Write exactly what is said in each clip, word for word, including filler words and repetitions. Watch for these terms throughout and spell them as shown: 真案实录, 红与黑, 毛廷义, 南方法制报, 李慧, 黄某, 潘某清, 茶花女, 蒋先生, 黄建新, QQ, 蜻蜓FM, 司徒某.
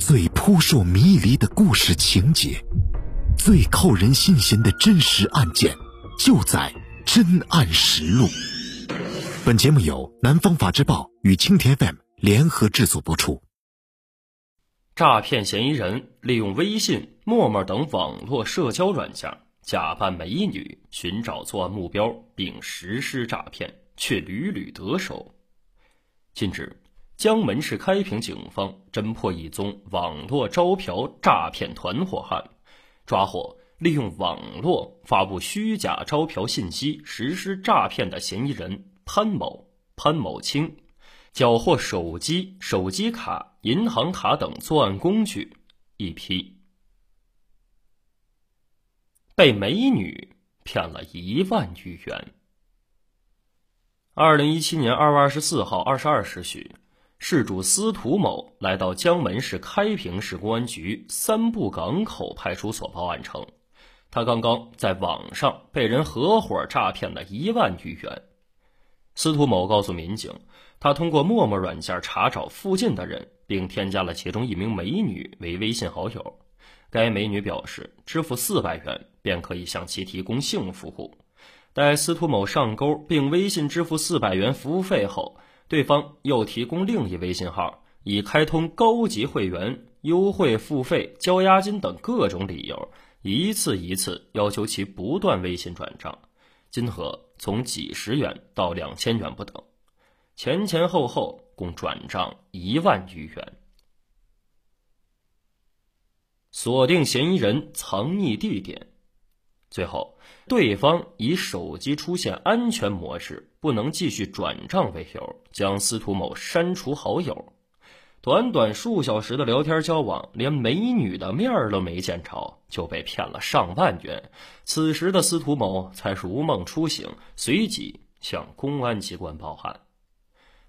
最扑朔迷离的故事情节，最扣人心弦的真实案件，就在《真案实录》。本节目由南方法制报与蜻蜓 F M 联合制作播出。诈骗嫌疑人利用微信、陌陌等网络社交软件，假扮美女寻找作案目标，并实施诈骗，却屡屡得手。近日，江门市开平警方侦破一宗网络招嫖诈骗团伙案，抓获利用网络发布虚假招嫖信息实施诈骗的嫌疑人潘某、潘某清，缴获手机、手机卡、银行卡等作案工具一批。被美女骗了一万余元。二零一七年二月二十四号二十二时许，事主司徒某来到江门市开平市公安局三步港口派出所报案称，他刚刚在网上被人合伙诈骗了一万余元。司徒某告诉民警，他通过陌陌软件查找附近的人，并添加了其中一名美女为微信好友。该美女表示，支付四百元便可以向其提供性服务。待司徒某上钩并微信支付四百元服务费后，对方又提供另一微信号，以开通高级会员、优惠付费、交押金等各种理由，一次一次要求其不断微信转账，金额从几十元到两千元不等，前前后后共转账一万余元。锁定嫌疑人藏匿地点。最后，对方以手机出现安全模式，不能继续转账为由，将司徒某删除好友。短短数小时的聊天交往，连美女的面儿都没见着，就被骗了上万元。此时的司徒某才是如梦初醒，随即向公安机关报案。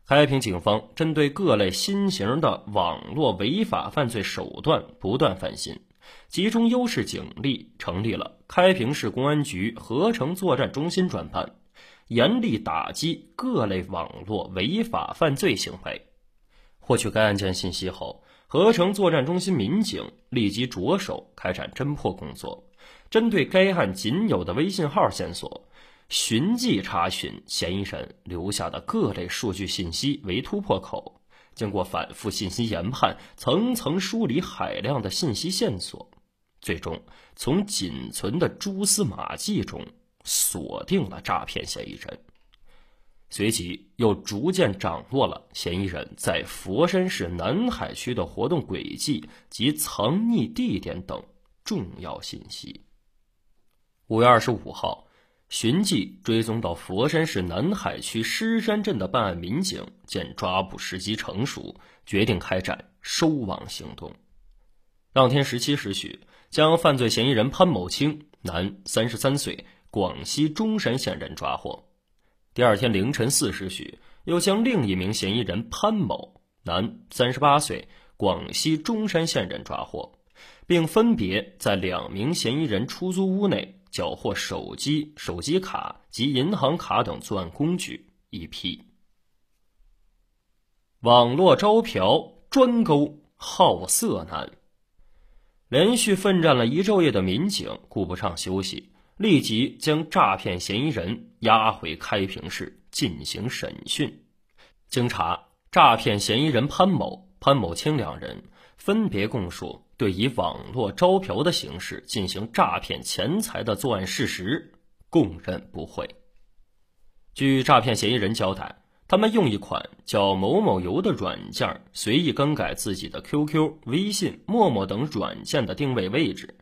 开平警方针对各类新型的网络违法犯罪手段不断翻新，集中优势警力，成立了开平市公安局合成作战中心专班，严厉打击各类网络违法犯罪行为。获取该案件信息后，合成作战中心民警立即着手开展侦破工作，针对该案仅有的微信号线索，寻迹查询嫌疑人留下的各类数据信息为突破口。经过反复信息研判，层层梳理海量的信息线索，最终从仅存的蛛丝马迹中锁定了诈骗嫌疑人。随即又逐渐掌握了嫌疑人在佛山市南海区的活动轨迹及藏匿地点等重要信息。五月二十五号，寻迹追踪到佛山市南海区狮山镇的办案民警见抓捕时机成熟，决定开展收网行动。当天十七时许，将犯罪嫌疑人潘某清，男，三十三岁，广西中山县人抓获。第二天凌晨四时许，又将另一名嫌疑人潘某，男，三十八岁，广西中山县人抓获，并分别在两名嫌疑人出租屋内缴获手机、手机卡及银行卡等作案工具一批。网络招嫖专勾好色男。连续奋战了一昼夜的民警顾不上休息，立即将诈骗嫌疑人押回开平市进行审讯。经查，诈骗嫌疑人潘某、潘某清两人分别供述对以网络招嫖的形式进行诈骗钱财的作案事实供认不讳。据诈骗嫌疑人交代，他们用一款叫某某游的软件随意更改自己的 Q Q、微信、陌陌等软件的定位位置。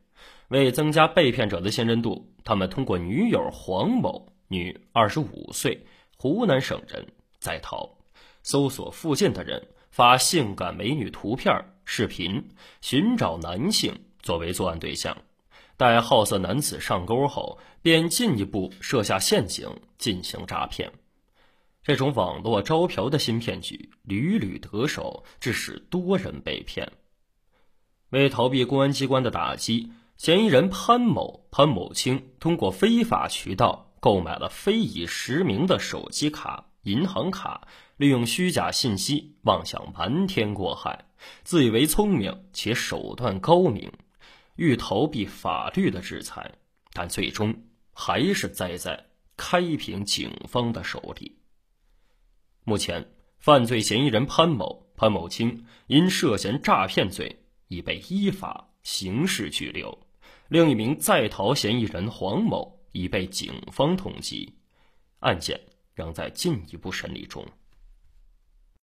为增加被骗者的信任度，他们通过女友黄某，女，二十五岁，湖南省人，在逃，搜索附近的人，发性感美女图片视频，寻找男性作为作案对象。待好色男子上钩后，便进一步设下陷阱进行诈骗。这种网络招嫖的新骗局屡屡得手，致使多人被骗。为逃避公安机关的打击，嫌疑人潘某、潘某清通过非法渠道购买了非已实名的手机卡、银行卡，利用虚假信息妄想瞒天过海，自以为聪明且手段高明，欲逃避法律的制裁，但最终还是栽在开平警方的手里。目前，犯罪嫌疑人潘某、潘某清因涉嫌诈骗罪已被依法刑事拘留，另一名在逃嫌疑人黄某已被警方通缉，案件仍在进一步审理中。